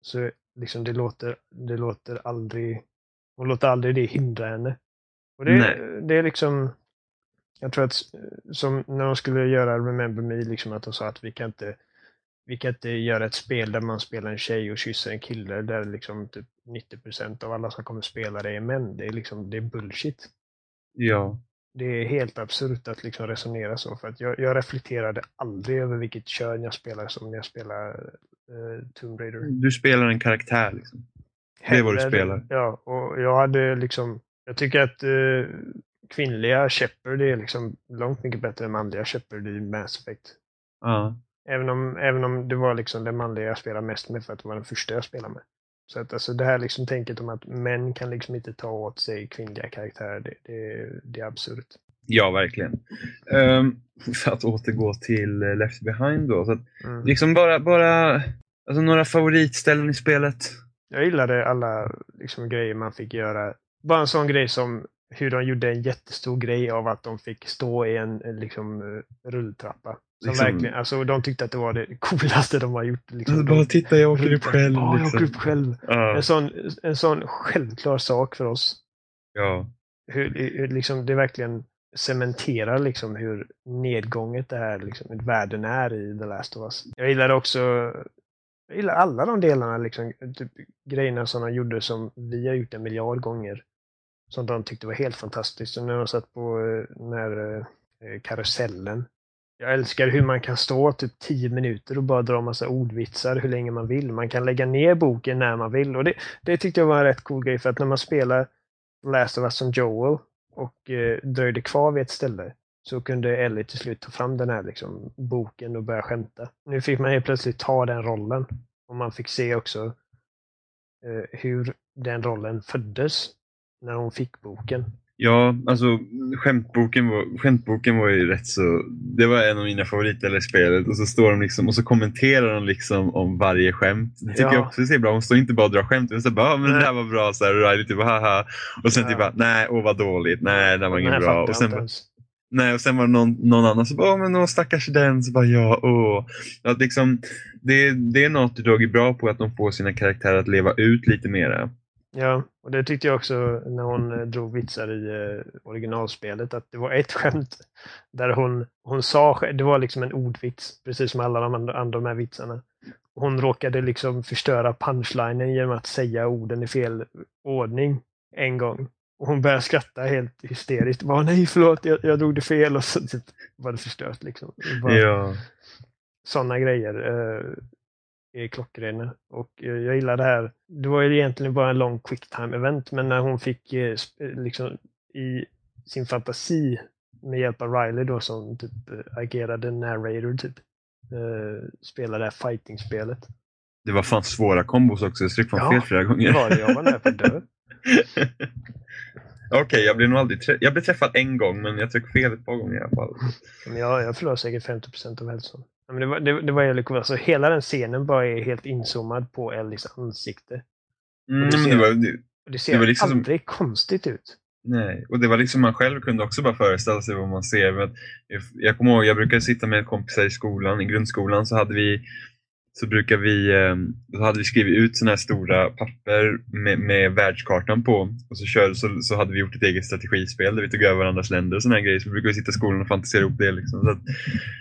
så liksom hon låter aldrig det hindra henne. Och det är liksom, jag tror att som när de skulle göra Remember Me liksom, att de sa att vi kan inte göra ett spel där man spelar en tjej och kysser en kille, där liksom typ 90% av alla som kommer spela det är män. Det är liksom, det är bullshit. Ja. Det är helt absurt att liksom resonera så, för att jag reflekterade aldrig över vilket kön jag spelar som när jag spelar Tomb Raider. Du spelar en karaktär liksom. Det är vad du spelar. Ja, och jag tycker att kvinnliga Shepard är liksom långt mycket bättre än manliga Shepard i Mass Effect. Ja. Även om det var liksom den manliga jag spelade mest med, för att det var den första jag spelade med. Så att alltså det här liksom tänket om att män kan liksom inte ta åt sig kvinnliga karaktärer, det är absurt. Ja, verkligen. För att återgå till Left Behind då. Så att liksom bara alltså några favoritställen i spelet. Jag gillade alla liksom grejer man fick göra. Bara en sån grej som hur de gjorde en jättestor grej av att de fick stå i en liksom rulltrappa. Som liksom, verkligen, alltså de tyckte att det var det coolaste de har gjort. Liksom. Bara titta, jag åker upp själv. Ja, liksom. Jag åker upp själv. En sån självklar sak för oss. Ja. Hur liksom, det verkligen cementerar liksom hur nedgånget det här, liksom, världen är i The Last of Us. Jag gillar alla de delarna, liksom, typ, grejerna som de gjorde som vi har gjort 1 miljard gånger. Som de tyckte var helt fantastiskt. Så när de satt på karusellen. Jag älskar hur man kan stå typ 10 minuter och bara dra massa ordvitsar hur länge man vill. Man kan lägga ner boken när man vill. Och det tyckte jag var en rätt cool grej, för att när man spelar Last of Us som Joel och dröjde kvar vid ett ställe, så kunde Ellie till slut ta fram den här liksom, boken och börja skämta. Nu fick man ju plötsligt ta den rollen. Och man fick se också hur den rollen föddes när hon fick boken. Ja, alltså skämtboken var ju rätt så, det var en av mina favoriter i spelet, och så står de liksom, och så kommenterar de liksom om varje skämt. Det tycker jag också är bra. Hon står inte bara och drar skämt, utan så bara, men det här var bra så här, och Riley typ haha, och sen typ bara, nej, åh vad dåligt. Nej, det var ingen bra. Och sen bara, nej, och sen var det någon annan som bara, men då stackars den, så bara att liksom det är Naughty Dog är bra på, att de får sina karaktärer att leva ut lite mera. Ja, och det tyckte jag också när hon drog vitsar i originalspelet, att det var ett skämt där hon sa, det var liksom en ordvits, precis som alla de andra med vitsarna. Hon råkade liksom förstöra punchlinen genom att säga orden i fel ordning en gång. Och hon började skratta helt hysteriskt. Bara, nej förlåt, jag drog det fel, och så typ, var det förstört liksom. Bara, sådana grejer är klockrena. Och jag gillar det här. Det var ju egentligen bara en lång quicktime-event, men när hon fick liksom i sin fantasi med hjälp av Riley då, som typ agerade narrator typ, spelade det här fighting-spelet. Det var fan svåra kombos också, jag stryck fan fel flera gånger. Ja, det var det. Jag var nära på att dö. Okej, jag blev nog aldrig jag blev träffad en gång, men jag tryck fel ett par gånger i alla fall. Men jag förlorade säkert 50% av hälsan. Men det var jävligt coolt. Alltså, hela den scenen bara är helt inzoomad på Ellies ansikte. Mm, det var liksom aldrig konstigt ut. Nej, och det var liksom man själv kunde också bara föreställa sig vad man ser. Men jag kommer ihåg, jag brukade sitta med kompisar i skolan, i grundskolan, så hade vi skrivit ut såna här stora papper med världskartan på, och så hade vi gjort ett eget strategispel där vi tog över varandras länder och såna här grejer, så brukade vi sitta i skolan och fantisera ihop det liksom, så att...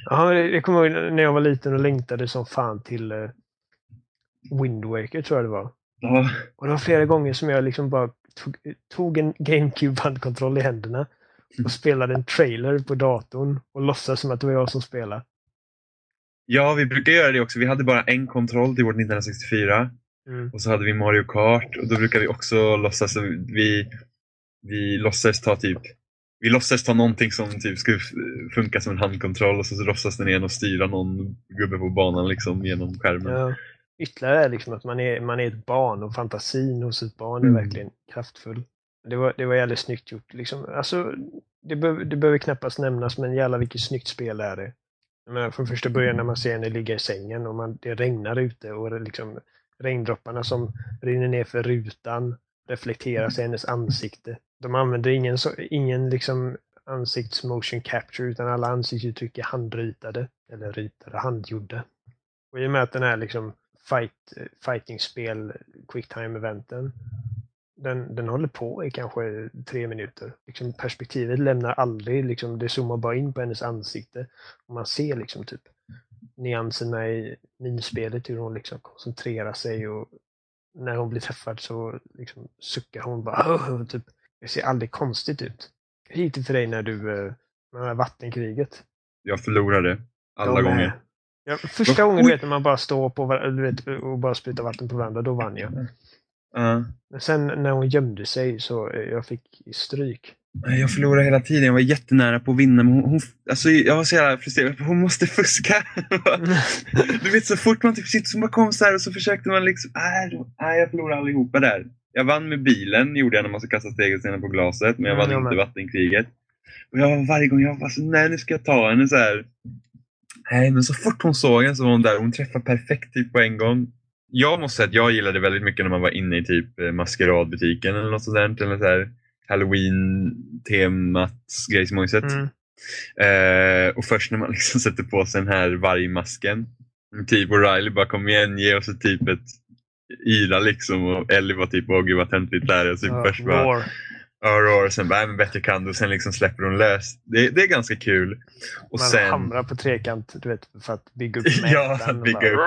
Ja, jag kommer ihåg när jag var liten och längtade som fan till Wind Waker, tror jag det var. Ja. Och det var flera gånger som jag liksom bara tog en GameCube-handkontroll i händerna och spelade en trailer på datorn och låtsades som att det var jag som spelade. Ja, vi brukar göra det också. Vi hade bara en kontroll till vårt 1964. Mm. Och så hade vi Mario Kart. Och då brukar vi också låtsas... Vi låtsas ta någonting som typ skulle funka som en handkontroll. Och så låtsas den igen och styra någon gubbe på banan liksom genom skärmen. Ja. Ytterligare är liksom att man är ett barn. Och fantasin hos ett barn är verkligen kraftfull. Det var jävligt snyggt gjort. Liksom. Alltså, det behöver knappast nämnas. Men jävla vilket snyggt spel är det. Men från första början när man ser henne ligga i sängen och det regnar ute och det liksom regndropparna som rinner ner för rutan reflekteras i hennes ansikte. De använder ingen liksom ansikts motion capture, utan alla ansiktsuttryck är handgjorda. Och i och med att den här liksom fighting-spel quicktime-eventen den håller på i kanske 3 minuter. Liksom perspektivet lämnar aldrig, liksom, det zoomar bara in på hennes ansikte. Och man ser liksom typ nyanserna i minspelet, hur hon liksom koncentrerar sig, och när hon blir träffad så liksom suckar hon bara typ. Det ser aldrig konstigt ut. Hur gick det för dig när du med det här vattenkriget? Jag förlorade alla gånger. Ja, första gången du vet när man bara står på och bara sprutar vatten på varandra, då vann jag. Men sen när hon gömde sig så jag fick stryk. Jag förlorade hela tiden, jag var jättenära på att vinna, men hon alltså, jag var så jävla frustrerad. Hon måste fuska. Du vet, så fort man typ sitter som bara kom så här, och så försökte man liksom jag förlorade allihopa där. Jag vann med bilen, gjorde jag när man ska kasta stegelstenar på glaset, men jag vann inte vattenkriget. Och varje gång jag var så, nej nu ska jag ta henne så här. Nej, men så fort hon såg henne så var hon där. Hon träffade perfekt typ på en gång. Jag måste säga att jag gillade väldigt mycket när man var inne i typ maskeradbutiken eller något sådant, eller så här Halloween-temat grej som jag sett. Och först när man liksom sätter på sig den här vargmasken, typ, och Riley bara kom igen, ge oss ett typ ett ila liksom, och Ellie var typ, åh gud vad tändigt där, och typ först bara och sen bara, men bättre kan du, och sen liksom släpper hon lös. Det är ganska kul. Och man sen hamrar på trekant, du vet, för att bygga upp mätan. Ja, för att bygga upp,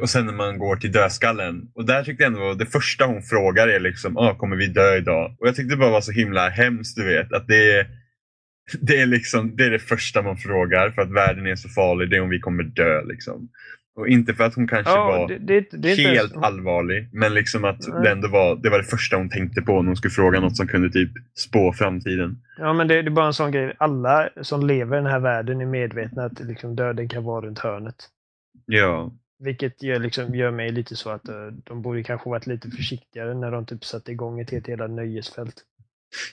och sen när man går till dödskallen. Och där tyckte jag ändå, det första hon frågar är liksom, kommer vi dö idag? Och jag tyckte det bara var så himla hemskt, du vet, att det är liksom, det är det första man frågar, för att världen är så farlig, det är om vi kommer dö liksom. Och inte för att hon kanske var det helt allvarlig, men liksom att det ändå var det första hon tänkte på när hon skulle fråga något som kunde typ spå framtiden. Ja, men det är bara en sån grej. Alla som lever i den här världen är medvetna att liksom döden kan vara runt hörnet. Ja. Vilket gör mig lite så att de borde kanske varit lite försiktigare när de typ satte igång ett helt hela nöjesfält.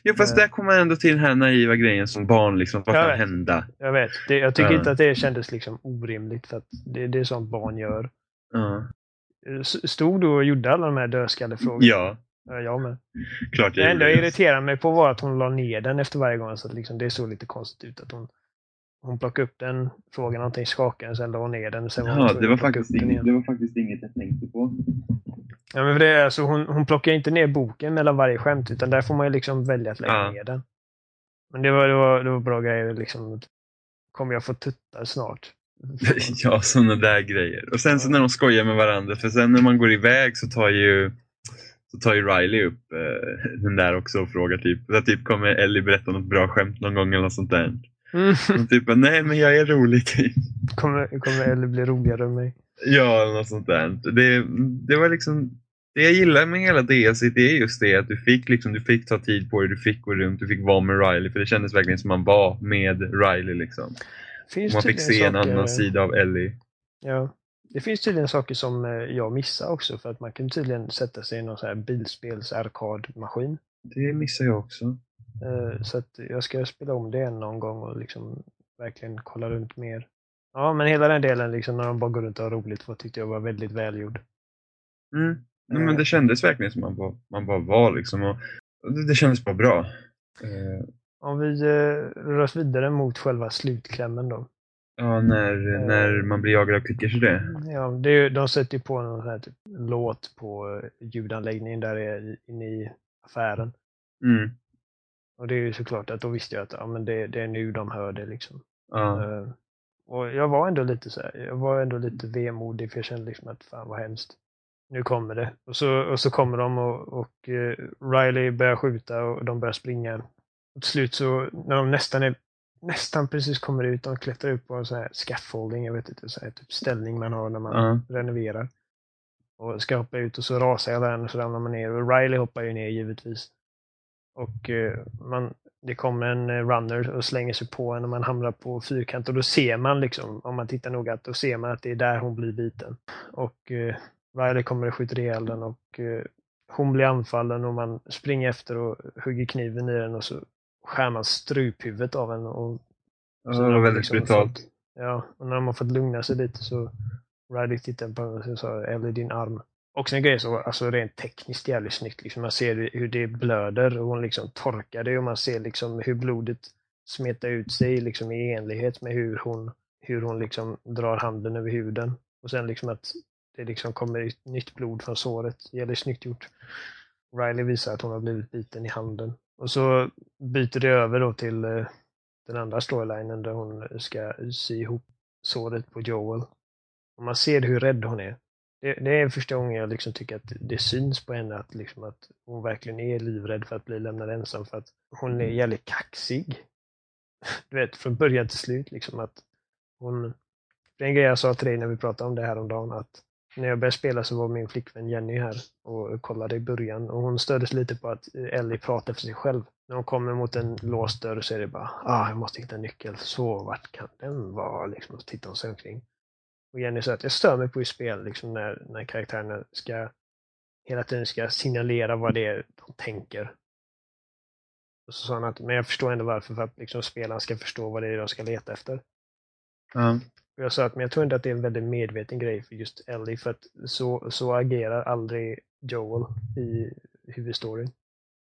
Jo, fast där kommer ändå till den här naiva grejen som barn, liksom, vad kan hända? Jag vet, jag tycker inte att det kändes liksom orimligt, för att det är sånt barn gör. Stod du och gjorde alla de här dödskallefrågorna? Ja. Jag med. Klart jag ändå irriterar mig på var att hon la ner den efter varje gång, så att liksom, det såg lite konstigt ut att hon plockade upp den, frågade någonting, skakade den, sen la hon ner den. Sen det var faktiskt inget jag tänkte på. Ja, men det är alltså, hon plockar inte ner boken mellan varje skämt, utan där får man ju liksom välja att lägga ner den. Men det var bra grejer liksom. Kommer jag få tutta snart? Ja, sådana där grejer. Och sen så när de skojar med varandra, för sen när man går iväg så tar ju Riley upp den där också och frågar typ, kommer Ellie berätta något bra skämt någon gång eller något sånt där. Mm. Typ, nej men jag är rolig. Kommer Ellie bli roligare än mig? Ja, något sånt där. Det var liksom... Det jag gillar med hela DLC, det är just det att du fick ta tid på dig, du fick gå runt, du fick vara med Riley. För det kändes verkligen som man var med Riley liksom. Man fick se en annan sida av Ellie. Ja, det finns tydligen saker som jag missar också. För att man kan tydligen sätta sig i någon sån här bilspels-arkadmaskin. Det missar jag också. Så att jag ska spela om det någon gång och liksom verkligen kolla runt mer. Ja, men hela den delen liksom när de bara går runt och har roligt, vad tyckte jag var väldigt välgjord. Mm. Nej, men det kändes verkligen som man bara var liksom, och det kändes bara bra. Om vi rör oss vidare mot själva slutklämmen då. Ja, när man blir jagad av klickers det. Ja, de sätter ju på någon sån här typ låt på ljudanläggningen där inne i affären. Mm. Och det är ju såklart att då visste jag att ja, men det är nu de hör det liksom. Ja. Och jag var ändå lite vemodig, för jag kände liksom att fan vad hemskt. Nu kommer det. Och så kommer de och Riley börjar skjuta och de börjar springa. Och till slut så när de nästan precis kommer ut, de klättrar upp på en sån här scaffolding, jag vet inte, så här typ ställning man har när man renoverar. Och ska hoppa ut och så rasar jag där och så ramlar man ner. Och Riley hoppar ju ner givetvis. Och det kommer en runner och slänger sig på en och man hamnar på fyrkant. Och då ser man liksom, om man tittar noga, då ser man att det är där hon blir biten. Och... Riley kommer att skjuta ihjäl den och hon blir anfallen och man springer efter och hugger kniven i den och så skär man struphuvudet av henne. Och det var väldigt liksom brutalt. Ja, och när de har fått lugna sig lite så Riley tittade på henne och sa Ellie, din arm. Och sen grejer så, alltså rent tekniskt jävligt snyggt. Liksom, man ser hur det blöder och hon liksom torkar det och man ser liksom hur blodet smetar ut sig liksom i enlighet med hur hon liksom drar handen över huden. Och sen liksom att det liksom kommer nytt blod från såret. Det är snyggt gjort. Riley visar att hon har blivit biten i handen. Och så byter det över då till den andra storylinen där hon ska sy ihop såret på Joel. Och man ser hur rädd hon är. Det är första gången jag liksom tycker att det syns på henne att, liksom att hon verkligen är livrädd för att bli lämnad ensam. För att hon är jävligt kaxig. Du vet, från början till slut liksom att hon... Det är en grej jag sa till dig när vi pratade om det här om dagen att när jag började spela så var min flickvän Jenny här och kollade i början. Och hon stördes lite på att Ellie pratade för sig själv. När hon kommer mot en låst dörr så är det bara jag måste hitta en nyckel. Så vart kan den vara? Liksom, och titta sig omkring. Och Jenny sa att jag stör mig på i spel liksom, när karaktärerna ska hela tiden ska signalera vad det är de tänker. Och så sa hon att men jag förstår ändå varför, för att liksom, spelaren ska förstå vad det är de ska leta efter. Mm. Jag sa att men jag tror inte att det är en väldigt medveten grej för just Ellie, för att så agerar aldrig Joel i huvudstoryn.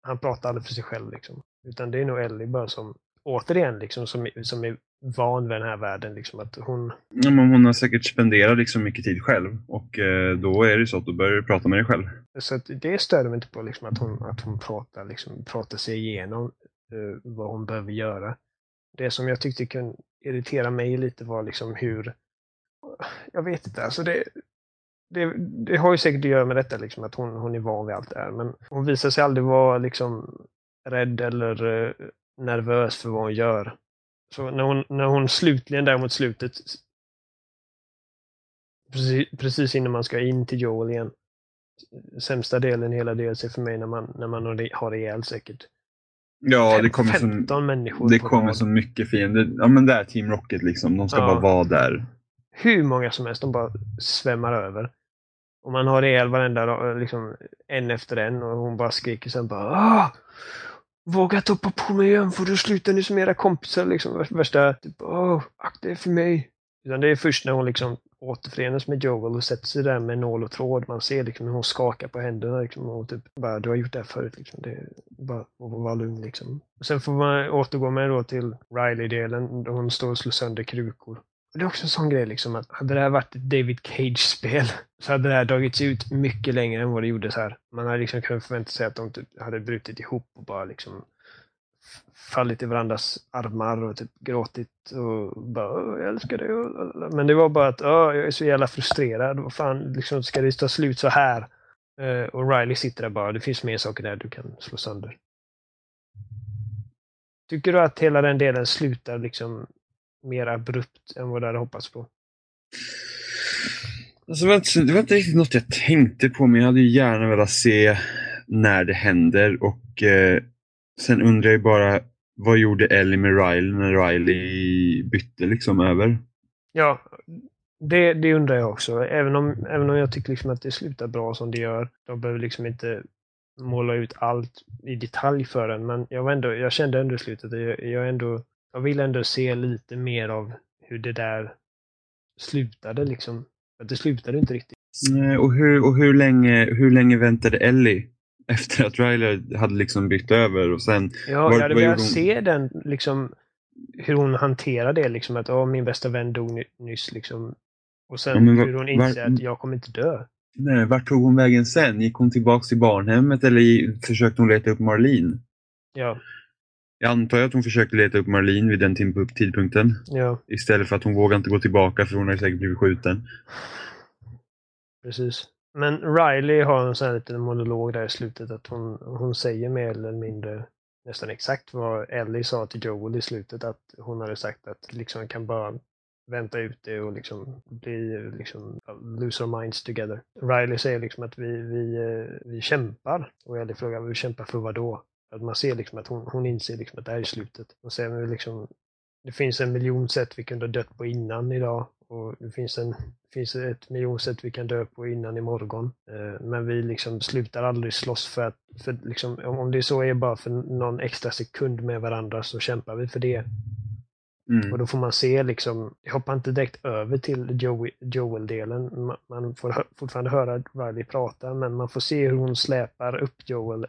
Han pratar aldrig för sig själv liksom. Utan det är nog Ellie bara som återigen liksom som är van vid den här världen liksom att hon... Ja, men hon har säkert spenderat liksom mycket tid själv och då är det så att du börjar prata med dig själv. Så att det stör mig inte på liksom att hon pratar sig igenom vad hon behöver göra. Det som jag tyckte kunde irritera mig lite var liksom hur... Jag vet inte, alltså det har ju säkert att göra med detta liksom, att hon är van vid allt det här. Men hon visar sig aldrig vara liksom rädd eller nervös för vad hon gör. Så när hon slutligen där mot slutet, precis innan man ska in till Joel igen, sämsta delen i hela DLC för mig när man har ihjäl säkert. Ja, det kommer så mycket fiender. Ja, men där Team Rocket liksom, de ska bara vara där. Hur många som helst, de bara svämmar över. Och man har ihjäl varenda liksom, en efter en, och hon bara skriker sen bara våga toppa på mig igen, får du sluta nu som era kompisar liksom, värsta typ, akta er för mig. Utan det är först när hon liksom återförenas med Joel och sätter sig där med nål och tråd. Man ser liksom hur hon skakar på händerna liksom, och typ bara, du har gjort det här förut liksom. Det är bara vara lugn liksom. Och sen får man återgå med då till Riley-delen då hon står och slår sönder krukor. Och det är också en sån grej liksom att hade det här varit ett David Cage-spel så hade det här dragits ut mycket längre än vad det gjordes här. Man hade liksom kunnat förvänta sig att de typ hade brutit ihop och bara liksom fallit i varandras armar och typ gråtit och bara jag älskar dig. Men det var bara att jag är så jävla frustrerad. Vad fan, liksom, ska det ta slut så här? Och Riley sitter där bara, det finns mer saker där du kan slå sönder. Tycker du att hela den delen slutar liksom mer abrupt än vad du hade hoppats på? Alltså, det var inte riktigt något jag tänkte på, men jag hade ju gärna velat se när det händer. Och sen undrar jag bara, vad gjorde Ellie med Riley när Riley bytte liksom över? Ja, det undrar jag också. Även om jag tycker liksom att det slutar bra som det gör. De behöver liksom inte måla ut allt i detalj för den. Men jag kände ändå i slutet. Jag vill ändå se lite mer av hur det där slutade liksom. Att det slutade inte riktigt. Nej, och hur länge väntade Ellie efter att Riley hade liksom bytt över? Och sen, jag hade velat se den liksom, hur hon hanterar det liksom, att min bästa vän dog nyss liksom. Och sen hur hon inser att jag kommer inte dö. Nej, vart tog hon vägen sen? Gick hon tillbaka till barnhemmet eller försökte hon leta upp Marlene? Ja. Jag antar att hon försökte leta upp Marlene vid den tidpunkten. Ja. Istället för att hon vågar inte gå tillbaka för hon har säkert blivit skjuten. Precis. Men Riley har en sån här liten monolog där i slutet att hon säger mer eller mindre nästan exakt vad Ellie sa till Joel i slutet, att hon hade sagt att liksom kan bara vänta ut det och liksom bli liksom lose our minds together. Riley säger liksom att vi kämpar, och Ellie frågar vi kämpar för vad då? Att man ser liksom att hon inser liksom att det här är slutet. Och sen liksom, det finns 1 miljon sätt vi kunde ha dött på innan idag. Och det finns 1 miljon sätt vi kan dö på innan imorgon. Men vi liksom slutar aldrig slåss för liksom, om det så är bara för någon extra sekund med varandra så kämpar vi för det. Mm. Och då får man se liksom, jag hoppar inte direkt över till Joel-delen. Man får fortfarande höra Riley prata, men man får se hur hon släpar upp Joel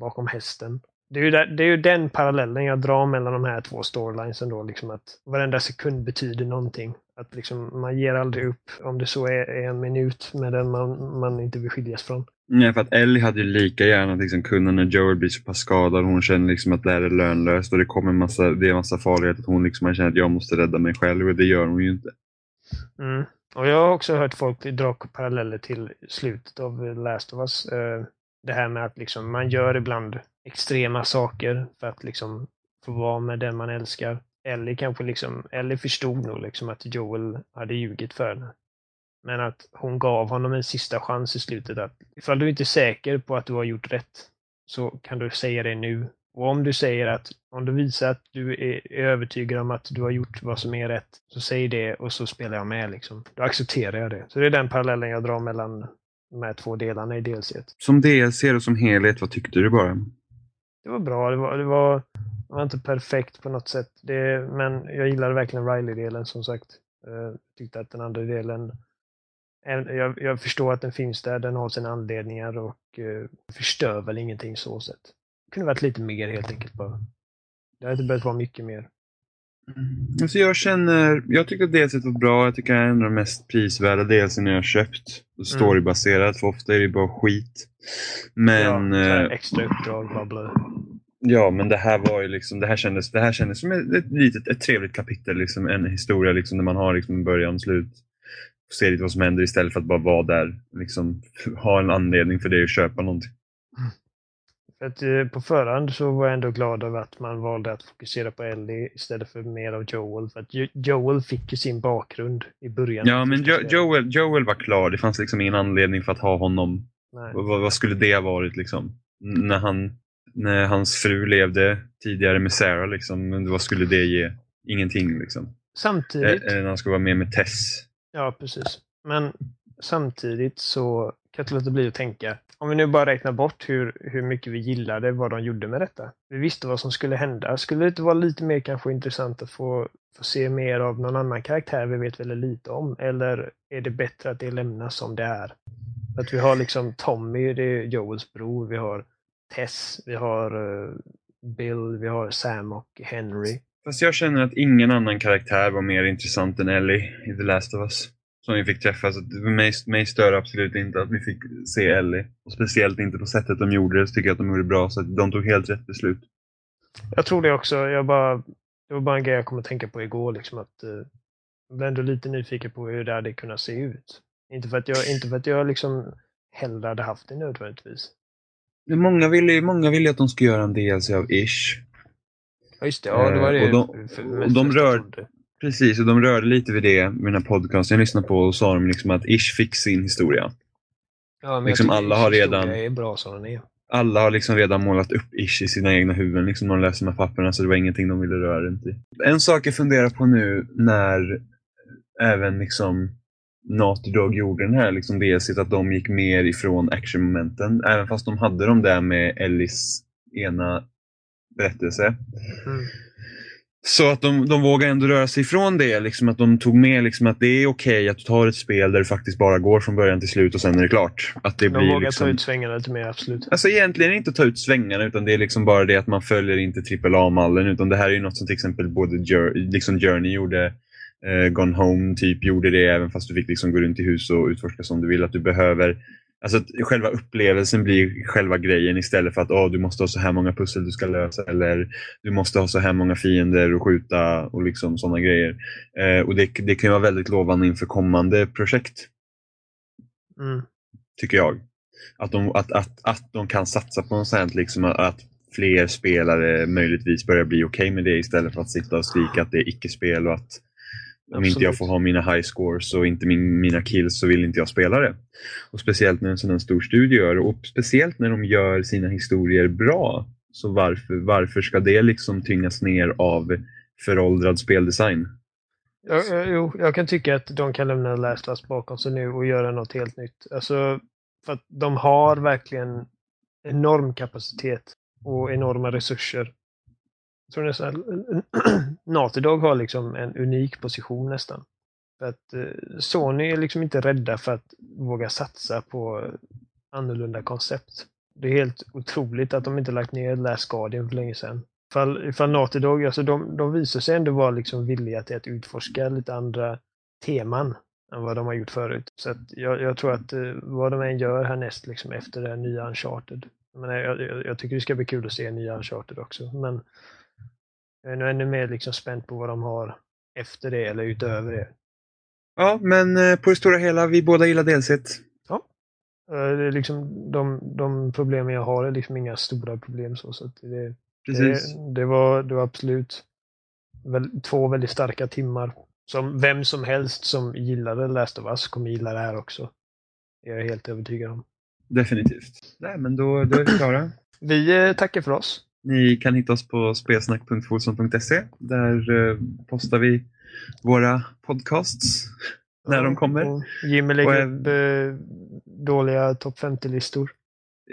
bakom hästen. Det är ju den parallellen jag drar mellan de här 2 storylinesen då, liksom att varenda sekund betyder någonting. Att liksom man ger aldrig upp, om det så är 1 minut med den man inte vill skiljas från. Nej, för att Ellie hade ju lika gärna liksom kunnat när Joel blir så pass skadad. Hon känner liksom att det här är lönlöst och det kommer en massa farlighet, att hon liksom känner att jag måste rädda mig själv, och det gör hon ju inte. Mm. Och jag har också hört folk dra paralleller till slutet av The Last of Us. Det här med att liksom man gör ibland extrema saker för att liksom få vara med den man älskar. Ellie förstod nog liksom att Joel hade ljugit för henne. Men att hon gav honom en sista chans i slutet, att ifall du inte är säker på att du har gjort rätt så kan du säga det nu. Och om du visar att du är övertygad om att du har gjort vad som är rätt, så säg det och så spelar jag med liksom. Då accepterar jag det. Så det är den parallellen jag drar mellan de här 2 delarna i DLC. Som DLC och som helhet, vad tyckte du bara? Det var bra, det var inte perfekt på något sätt. Men jag gillade verkligen Riley-delen som sagt. Jag tyckte att den andra delen, jag förstår att den finns där, den har sina anledningar och förstör väl ingenting så sett. Det kunde varit lite mer helt enkelt bara. Det hade inte behövt vara mycket mer. Alltså jag tycker att DLC var bra. Jag tycker att det är en av de mest prisvärda DLC jag har köpt. Storybaserat, för ofta är det bara skit. Men ja, extra uppdrag, babblar. Ja, men det här var ju liksom, det här kändes som ett litet, ett trevligt kapitel liksom, en historia liksom, där man har liksom en början och slut. Och ser lite vad som händer istället för att bara vara där liksom, ha en anledning för det och köpa någonting. För att på förhand så var jag ändå glad över att man valde att fokusera på Ellie istället för mer av Joel. För att Joel fick ju sin bakgrund i början. Ja, men Joel var klar. Det fanns liksom ingen anledning för att ha honom. Vad skulle det ha varit liksom? När hans fru levde tidigare med Sarah liksom, vad skulle det ge? Ingenting liksom. Samtidigt. När han skulle vara med Tess. Ja, precis. Men samtidigt så kan jag inte bli att tänka, om vi nu bara räknar bort hur mycket vi gillade vad de gjorde med detta. Vi visste vad som skulle hända. Skulle det inte vara lite mer kanske intressant att få se mer av någon annan karaktär vi vet väldigt lite om? Eller är det bättre att det lämnas som det är? Att vi har liksom Tommy, det är Joels bror, vi har Tess, vi har Bill, vi har Sam och Henry. Fast jag känner att ingen annan karaktär var mer intressant än Ellie i The Last of Us. Som vi fick träffa, så mig stör absolut inte att vi fick se Ellie. Och speciellt inte på sättet de gjorde det, så tycker jag att de gjorde bra. Så att de tog helt rätt beslut. Jag tror det också. Det var bara en grej jag kom att tänka på igår. Liksom att, jag blev ändå lite nyfiken på hur det hade kunnat se ut. Inte för att jag liksom hellre hade haft det nödvändigtvis. Många ville att de skulle göra en DLC av Ish. Ja, just det. Ja, det var det. Och de rörde lite vid det med den här podcasten jag lyssnade på, och sa de liksom att Ish fick sin historia. Ja, men liksom alla har redan är bra som den är. Alla har liksom redan målat upp Ish i sina egna huvuden liksom när de läser de här papperna, så det var ingenting de ville röra runt i. En sak jag funderar på nu när även liksom Naughty Dog gjorde den här liksom DLC, att de gick mer ifrån actionmomenten, även fast de hade de där med Ellis ena berättelse. Mm. Så att de vågar ändå röra sig ifrån det, liksom att de tog med liksom att det är okej att du tar ett spel där det faktiskt bara går från början till slut och sen är det klart. Att det de blir vågar liksom ta ut svängarna lite mer, absolut. Alltså egentligen inte ta ut svängarna, utan det är liksom bara det att man följer inte AAA-mallen, utan det här är ju något som till exempel både liksom Journey gjorde, Gone Home typ gjorde det, även fast du fick liksom gå runt i hus och utforska som du vill, att du behöver. Alltså att själva upplevelsen blir själva grejen, istället för att du måste ha så här många pussel du ska lösa, eller du måste ha så här många fiender och skjuta och liksom sådana grejer. Och det kan ju vara väldigt lovande inför kommande projekt. Mm. Tycker jag. Att de kan satsa på något sånt, liksom att fler spelare möjligtvis börjar bli okej med det, istället för att sitta och skrika att det är icke-spel och att om absolut inte jag får ha mina high scores och inte mina kills, så vill inte jag spela det. Och speciellt när en sån här stor studio gör, och speciellt när de gör sina historier bra, så varför ska det liksom tyngas ner av föråldrad speldesign? Jo, jag kan tycka att de kan lämna Last of Us bakom sig nu och göra något helt nytt. Alltså, för att de har verkligen enorm kapacitet och enorma resurser. Så nästan Naughty Dog har liksom en unik position nästan. För att Sony är liksom inte rädda för att våga satsa på annorlunda koncept. Det är helt otroligt att de inte lagt ner Last Guardian för länge sedan. Ifall Naughty Dog, alltså de visar sig ändå vara liksom villiga till att utforska lite andra teman än vad de har gjort förut. Så att jag tror att vad de än gör härnäst liksom efter det här nya Uncharted. Jag tycker det ska bli kul att se nya Uncharted också, men jag är nog ännu mer liksom spänd på vad de har efter det eller utöver det. Ja, men på det stora hela, vi båda gillar DLC. Ja. Det är liksom de problem jag har är liksom inga stora problem. Så att det var absolut två väldigt starka timmar. Som vem som helst som gillade Last of Us kommer gilla det här också. Det är jag helt övertygad om. Definitivt. Nej, men då är vi klara. Vi tackar för oss. Ni kan hitta oss på spelsnack.folsom.se. Där postar vi våra podcasts när de kommer. Och Jimmy lägger upp dåliga topp 50-listor.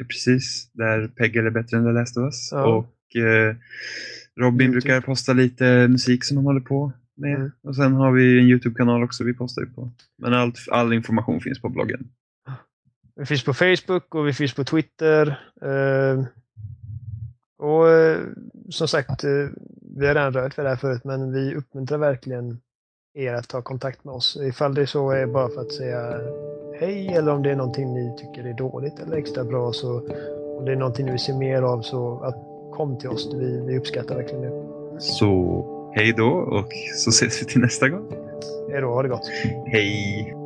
Precis, där Peggle är bättre än The Last of Us. Ja. Och Robin brukar posta lite musik som han håller på med. Mm. Och sen har vi en YouTube-kanal också vi postar på. Men all information finns på bloggen. Vi finns på Facebook och vi finns på Twitter. Och som sagt, vi har redan rört för det här förut, men vi uppmuntrar verkligen er att ta kontakt med oss. Ifall det så är bara för att säga hej, eller om det är någonting ni tycker är dåligt eller extra bra, så om det är någonting ni vill se mer av, så kom till oss. Vi uppskattar verkligen det. Så hej då, och så ses vi till nästa gång. Hej då, ha det gott. Hej.